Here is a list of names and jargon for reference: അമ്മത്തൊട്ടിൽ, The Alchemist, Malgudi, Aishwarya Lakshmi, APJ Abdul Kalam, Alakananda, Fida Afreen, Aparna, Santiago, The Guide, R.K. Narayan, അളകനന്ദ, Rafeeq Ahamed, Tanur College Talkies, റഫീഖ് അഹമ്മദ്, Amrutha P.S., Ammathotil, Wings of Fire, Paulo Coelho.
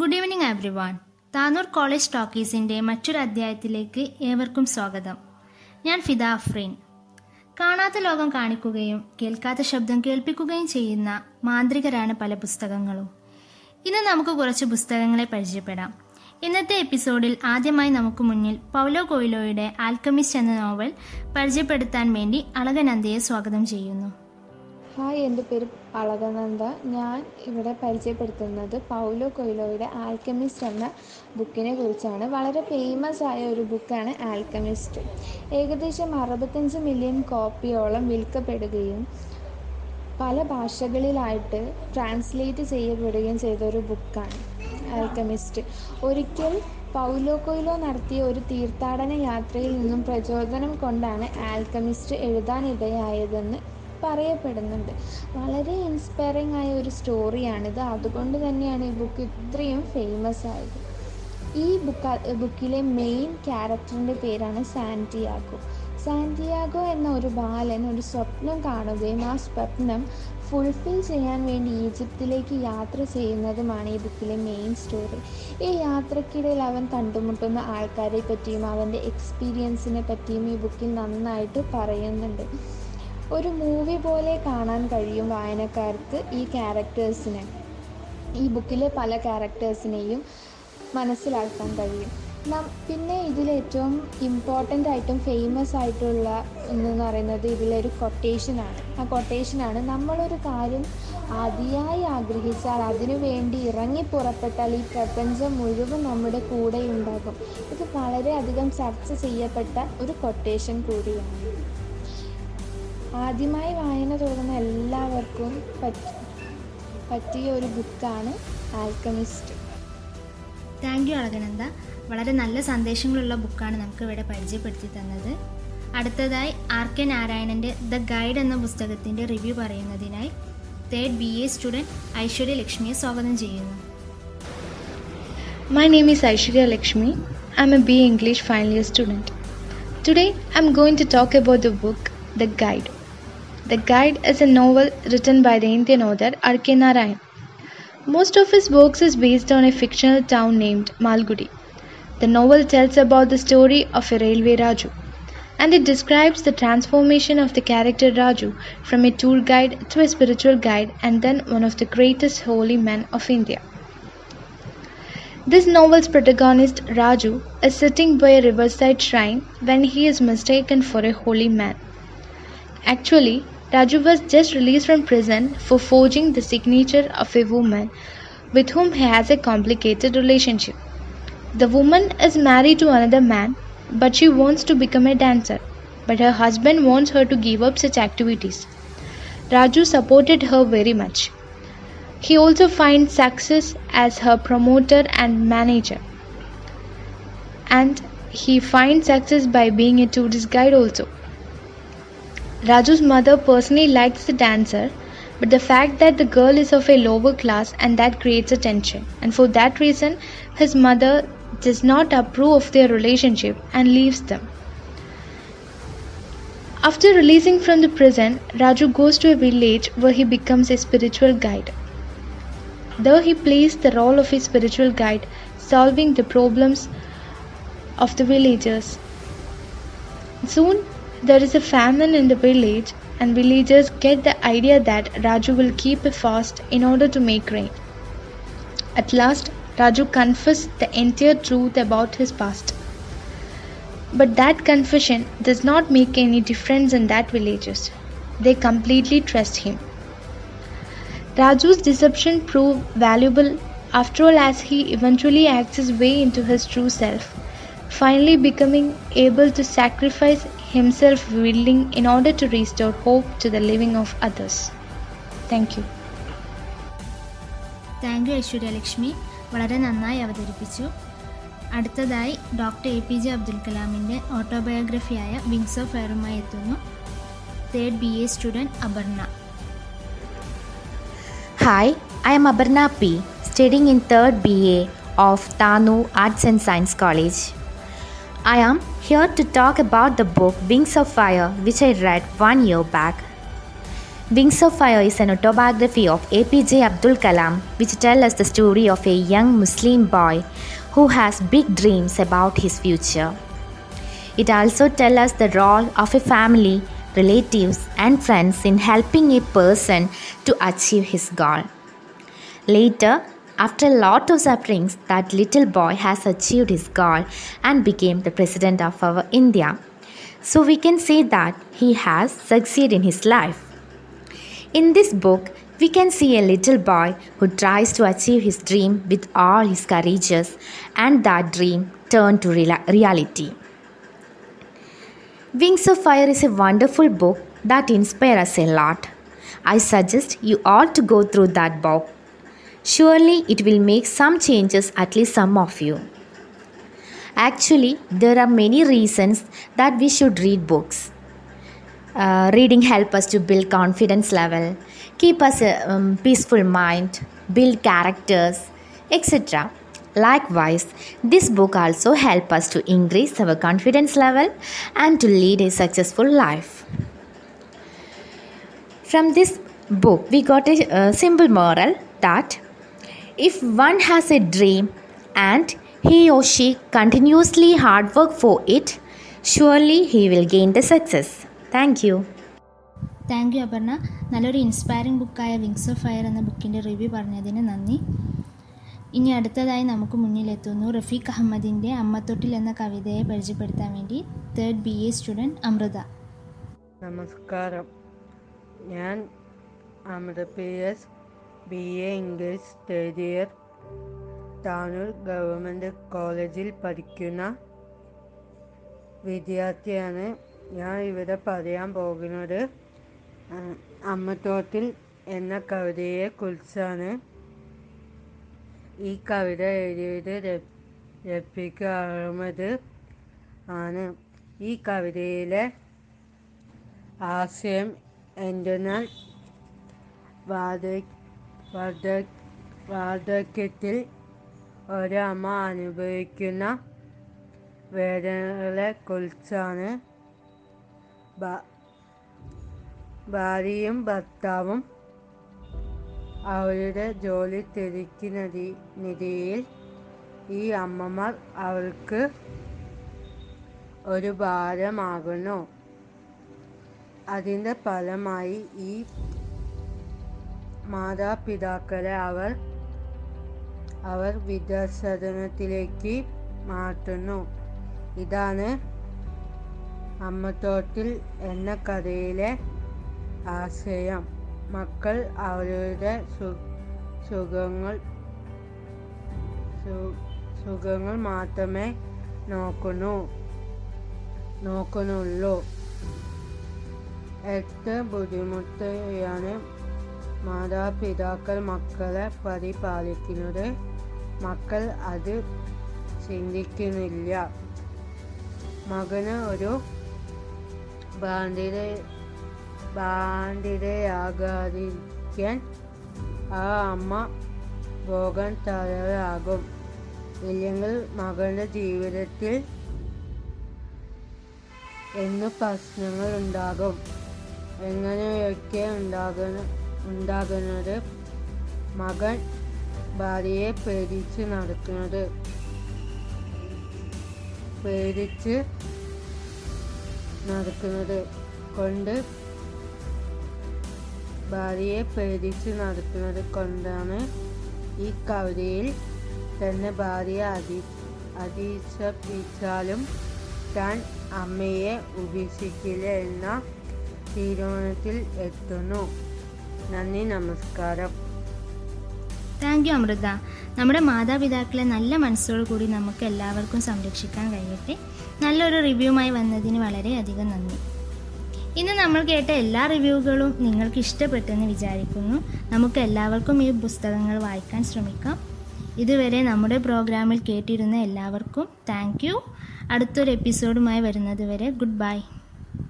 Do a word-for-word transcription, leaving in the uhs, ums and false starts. Good evening everyone. Tanur college ടോക്കീസിൻ്റെ മറ്റൊരു അധ്യായത്തിലേക്ക് ഏവർക്കും സ്വാഗതം. ഞാൻ ഫിദ അഫ്രീൻ. കാണാത്ത ലോകം കാണിക്കുകയും കേൾക്കാത്ത ശബ്ദം കേൾപ്പിക്കുകയും ചെയ്യുന്ന മാന്ത്രികരാണ് പല പുസ്തകങ്ങളും. ഇന്ന് നമുക്ക് കുറച്ച് പുസ്തകങ്ങളെ പരിചയപ്പെടാം. ഇന്നത്തെ എപ്പിസോഡിൽ ആദ്യമായി നമുക്ക് മുന്നിൽ പൗലോ കൊയിലോയുടെ ആൽക്കമിസ്റ്റ് എന്ന നോവൽ പരിചയപ്പെടുത്താൻ വേണ്ടി അളകനന്ദയെ സ്വാഗതം ചെയ്യുന്നു. ഹായ്, എൻ്റെ പേര് അളകനന്ദ. ഞാൻ ഇവിടെ പരിചയപ്പെടുത്തുന്നത് പൗലോ കൊയിലോയുടെ ആൽക്കമിസ്റ്റ് എന്ന ബുക്കിനെ കുറിച്ചാണ്. വളരെ ഫേമസ് ആയ ഒരു ബുക്കാണ് ആൽക്കമിസ്റ്റ്. ഏകദേശം അറുപത്തഞ്ച് മില്യൺ കോപ്പിയോളം വിൽക്കപ്പെടുകയും പല ഭാഷകളിലായിട്ട് ട്രാൻസ്ലേറ്റ് ചെയ്യപ്പെടുകയും ചെയ്ത ഒരു ബുക്കാണ് ആൽക്കമിസ്റ്റ്. ഒരിക്കൽ പൗലോ കൊയിലോ നടത്തിയ ഒരു തീർത്ഥാടന യാത്രയിൽ നിന്നും പ്രചോദനം കൊണ്ടാണ് ആൽക്കമിസ്റ്റ് എഴുതാനിടയായതെന്ന് പറയപ്പെടുന്നുണ്ട്. വളരെ ഇൻസ്പയറിംഗ് ആയ ഒരു സ്റ്റോറിയാണിത്. അതുകൊണ്ട് തന്നെയാണ് ഈ ബുക്ക് ഇത്രയും ഫേമസ് ആയത്. ഈ ബുക്ക് ബുക്കിലെ മെയിൻ ക്യാരക്ടറിൻ്റെ പേരാണ് സാന്റിയാഗോ. സാന്റിയാഗോ എന്ന ഒരു ബാലൻ ഒരു സ്വപ്നം കാണുകയും ആ സ്വപ്നം ഫുൾഫിൽ ചെയ്യാൻ വേണ്ടി ഈജിപ്തിലേക്ക് യാത്ര ചെയ്യുന്നതുമാണ് ഈ ബുക്കിലെ മെയിൻ സ്റ്റോറി. ഈ യാത്രക്കിടയിൽ അവൻ കണ്ടുമുട്ടുന്ന ആൾക്കാരെ പറ്റിയും അവൻ്റെ എക്സ്പീരിയൻസിനെ പറ്റിയും ഈ ബുക്കിൽ നന്നായിട്ട് പറയുന്നുണ്ട്. ഒരു മൂവി പോലെ കാണാൻ കഴിയും വായനക്കാർക്ക് ഈ ക്യാരക്ടേഴ്സിനെ, ഈ ബുക്കിലെ പല ക്യാരക്ടേഴ്സിനെയും മനസ്സിലാക്കാൻ കഴിയും. പിന്നെ ഇതിലേറ്റവും ഇമ്പോർട്ടൻ്റ് ആയിട്ടും ഫേമസ് ആയിട്ടുള്ള എന്നു പറയുന്നത് ഇതിലൊരു കൊട്ടേഷനാണ്. ആ കൊട്ടേഷനാണ്, നമ്മളൊരു കാര്യം അതിയായി ആഗ്രഹിച്ചാൽ അതിനുവേണ്ടി ഇറങ്ങി പുറപ്പെട്ടാൽ ഈ പ്രപഞ്ചം മുഴുവൻ നമ്മുടെ കൂടെ ഉണ്ടാകും. ഇത് വളരെയധികം ചർച്ച ചെയ്യപ്പെട്ട ഒരു കൊട്ടേഷൻ കൂടിയാണ്. ആദ്യമായി വായന തുടങ്ങുന്ന എല്ലാവർക്കും പറ്റി പറ്റിയ ഒരു ബുക്കാണ് ആൽക്കമിസ്റ്റ്. Thank you അളകനന്ദ. വളരെ നല്ല സന്ദേശങ്ങളുള്ള ബുക്കാണ് നമുക്ക് ഇവിടെ പരിചയപ്പെടുത്തി തന്നത്. അടുത്തതായി ആർ കെ നാരായണൻ്റെ ദ ഗൈഡ് എന്ന പുസ്തകത്തിൻ്റെ റിവ്യൂ പറയുന്നതിനായി third B A student Aishwarya ലക്ഷ്മിയെ സ്വാഗതം ചെയ്യുന്നു. My name is Aishwarya Lakshmi. I M a B A English final year student. Today I M going to talk about the book The Guide. The Guide is a novel written by the Indian author R K Narayan. Most of his works is based on a fictional town named Malgudi. The novel tells about the story of a railway Raju, and it describes the transformation of the character Raju from a tour guide to a spiritual guide and then one of the greatest holy men of India. This novel's protagonist Raju is sitting by a riverside shrine when he is mistaken for a holy man. Actually, Raju was just released from prison for forging the signature of a woman with whom he has a complicated relationship. The woman is married to another man, but she wants to become a dancer, but her husband wants her to give up such activities. Raju supported her very much. He also finds success as her promoter and manager. And he finds success by being a tourist guide also. Raju's mother personally likes the dancer, but the fact that the girl is of a lower class and that creates a tension. And for that reason, his mother does not approve of their relationship and leaves them. After releasing from the prison, Raju goes to a village where he becomes a spiritual guide. There he plays the role of a spiritual guide, solving the problems of the villagers. Soon, there is a famine in the village, and villagers get the idea that Raju will keep a fast in order to make rain. At last, Raju confesses the entire truth about his past. But that confession does not make any difference in that villagers. They completely trust him. Raju's deception proves valuable after all, as he eventually acts his way into his true self, finally becoming able to sacrifice himself willing in order to restore hope to the living of others. Thank you. Thank you Aishwarya Lakshmi. വളരെ നന്നായി അവതരിപ്പിച്ചു. അടുത്തതായി doctor A P J Abdul കലാമിൻ്റെ ഓട്ടോബയോഗ്രഫിയായ wings of ഫയറുമായി എത്തുന്നു third B A student Aparna. Hi, I M Aparna P, studying in third B A of Thanu arts and science college. I am here to talk about the book Wings of Fire, which I read one year back. Wings of Fire is an autobiography of A P J Abdul Kalam, which tells us the story of a young Muslim boy who has big dreams about his future. It also tells us the role of a family, relatives and friends in helping a person to achieve his goal. Later, after a lot of sufferings, that little boy has achieved his goal and became the president of our India. So we can say that he has succeeded in his life. In this book, we can see a little boy who tries to achieve his dream with all his courageous, and that dream turned to real- reality. Wings of Fire is a wonderful book that inspires us a lot. I suggest you all to go through that book. Surely it will make some changes, at least some of you. Actually, there are many reasons that we should read books. Uh, reading helps us to build confidence level, keep us a um, peaceful mind, build characters, et cetera. Likewise, this book also helps us to increase our confidence level and to lead a successful life. From this book, we got a uh, simple moral that if one has a dream and he or she continuously hard work for it, surely he will gain the success. Thank you thank you Aparna. നല്ലൊരു inspiring ബുക്കായ wings of fire എന്ന ബുക്കിൻ്റെ review പറഞ്ഞതിന് നന്ദി. ഇനി അടുത്തതായി നമുക്ക് മുന്നിലെത്തുന്നു റഫീഖ് അഹമ്മദിൻ്റെ അമ്മത്തൊട്ടിൽ എന്ന കവിതയെ പരിചയപ്പെടുത്താൻ വേണ്ടി third B A student Amrita. നമസ്കാരം, ഞാൻ Amrita P S, B A English third year, Tanur government കോളേജിൽ പഠിക്കുന്ന വിദ്യാർത്ഥിയാണ്. ഞാൻ ഇവിടെ പറയാൻ പോകുന്നത് അമ്മത്തോട്ടിൽ എന്ന കവിതയെ കുറിച്ചാണ്. ഈ കവിത എഴുതിയത് റഫീഖ് അഹമ്മദ് ആണ്. ഈ കവിതയിലെ ആശയം എന്തെന്നാൽ വാർദ്ധക്യത്തിൽ ഒരമ്മ അനുഭവിക്കുന്ന വേദനകളെ കുറിച്ചാണ്. ഭാര്യയും ഭർത്താവും അവരുടെ ജോലി തിരിക്കുന്നതിനിടയിൽ ഈ അമ്മമാർ അവർക്ക് ഒരു ഭാരമാകുന്നു. അതിൻ്റെ ഫലമായി ഈ മാതാപിതാക്കളെ അവർ അവർ വൃദ്ധസദനത്തിലേക്ക് മാറ്റുന്നു. ഇതാണ് അമ്മത്തോട്ടിൽ എന്ന കഥയിലെ ആശയം. മക്കൾ അവരുടെ സുഖങ്ങൾ സുഖങ്ങൾ മാത്രമേ നോക്കുന്നു നോക്കുന്നുള്ളൂ. എത്ര ബുദ്ധിമുട്ടിയാണ് മാതാപിതാക്കൾ മക്കളെ പരിപാലിക്കുന്നത്. മക്കൾ അത് ചിന്തിക്കുന്നില്ല. മകന് ഒരു ബാന്ധിര ബാന്ധിരയാകാതിരിക്കാൻ ആ അമ്മ പോകാൻ തയ്യാറാകും. ഇല്ലെങ്കിൽ മകൻ്റെ ജീവിതത്തിൽ എന്ന് പ്രശ്നങ്ങൾ ഉണ്ടാകും. എങ്ങനെയൊക്കെ ഉണ്ടാകുന്ന ഉണ്ടാകുന്നത് മകൻ ഭാര്യയെ പേടിച്ച് നടക്കുന്നത് പേടിച്ച് നടക്കുന്നത് കൊണ്ട് ഭാര്യയെ പേടിച്ച് നടക്കുന്നത് കൊണ്ടാണ് ഈ കവിതയിൽ തന്നെ ഭാര്യയെ അതി അതിശയിപ്പിച്ചാലും താൻ അമ്മയെ ഉപേക്ഷിക്കില്ല എന്ന തീരുമാനത്തിൽ എത്തുന്നു. നന്ദി, നമസ്കാരം. Thank you Amrita. നമ്മുടെ മാതാപിതാക്കളെ നല്ല മനസ്സോടു കൂടി നമുക്ക് എല്ലാവർക്കും സംരക്ഷിക്കാൻ കഴിയട്ടെ. നല്ലൊരു റിവ്യൂമായി വന്നതിന് വളരെയധികം നന്ദി. ഇന്ന് നമ്മൾ കേട്ട എല്ലാ റിവ്യൂകളും നിങ്ങൾക്ക് ഇഷ്ടപ്പെട്ടെന്ന് വിചാരിക്കുന്നു. നമുക്ക് എല്ലാവർക്കും ഈ പുസ്തകങ്ങൾ വായിക്കാൻ ശ്രമിക്കാം. ഇതുവരെ നമ്മുടെ പ്രോഗ്രാമിൽ കേട്ടിരുന്ന എല്ലാവർക്കും താങ്ക് യു. അടുത്തൊരു എപ്പിസോഡുമായി വരുന്നത് വരെ ഗുഡ് ബൈ.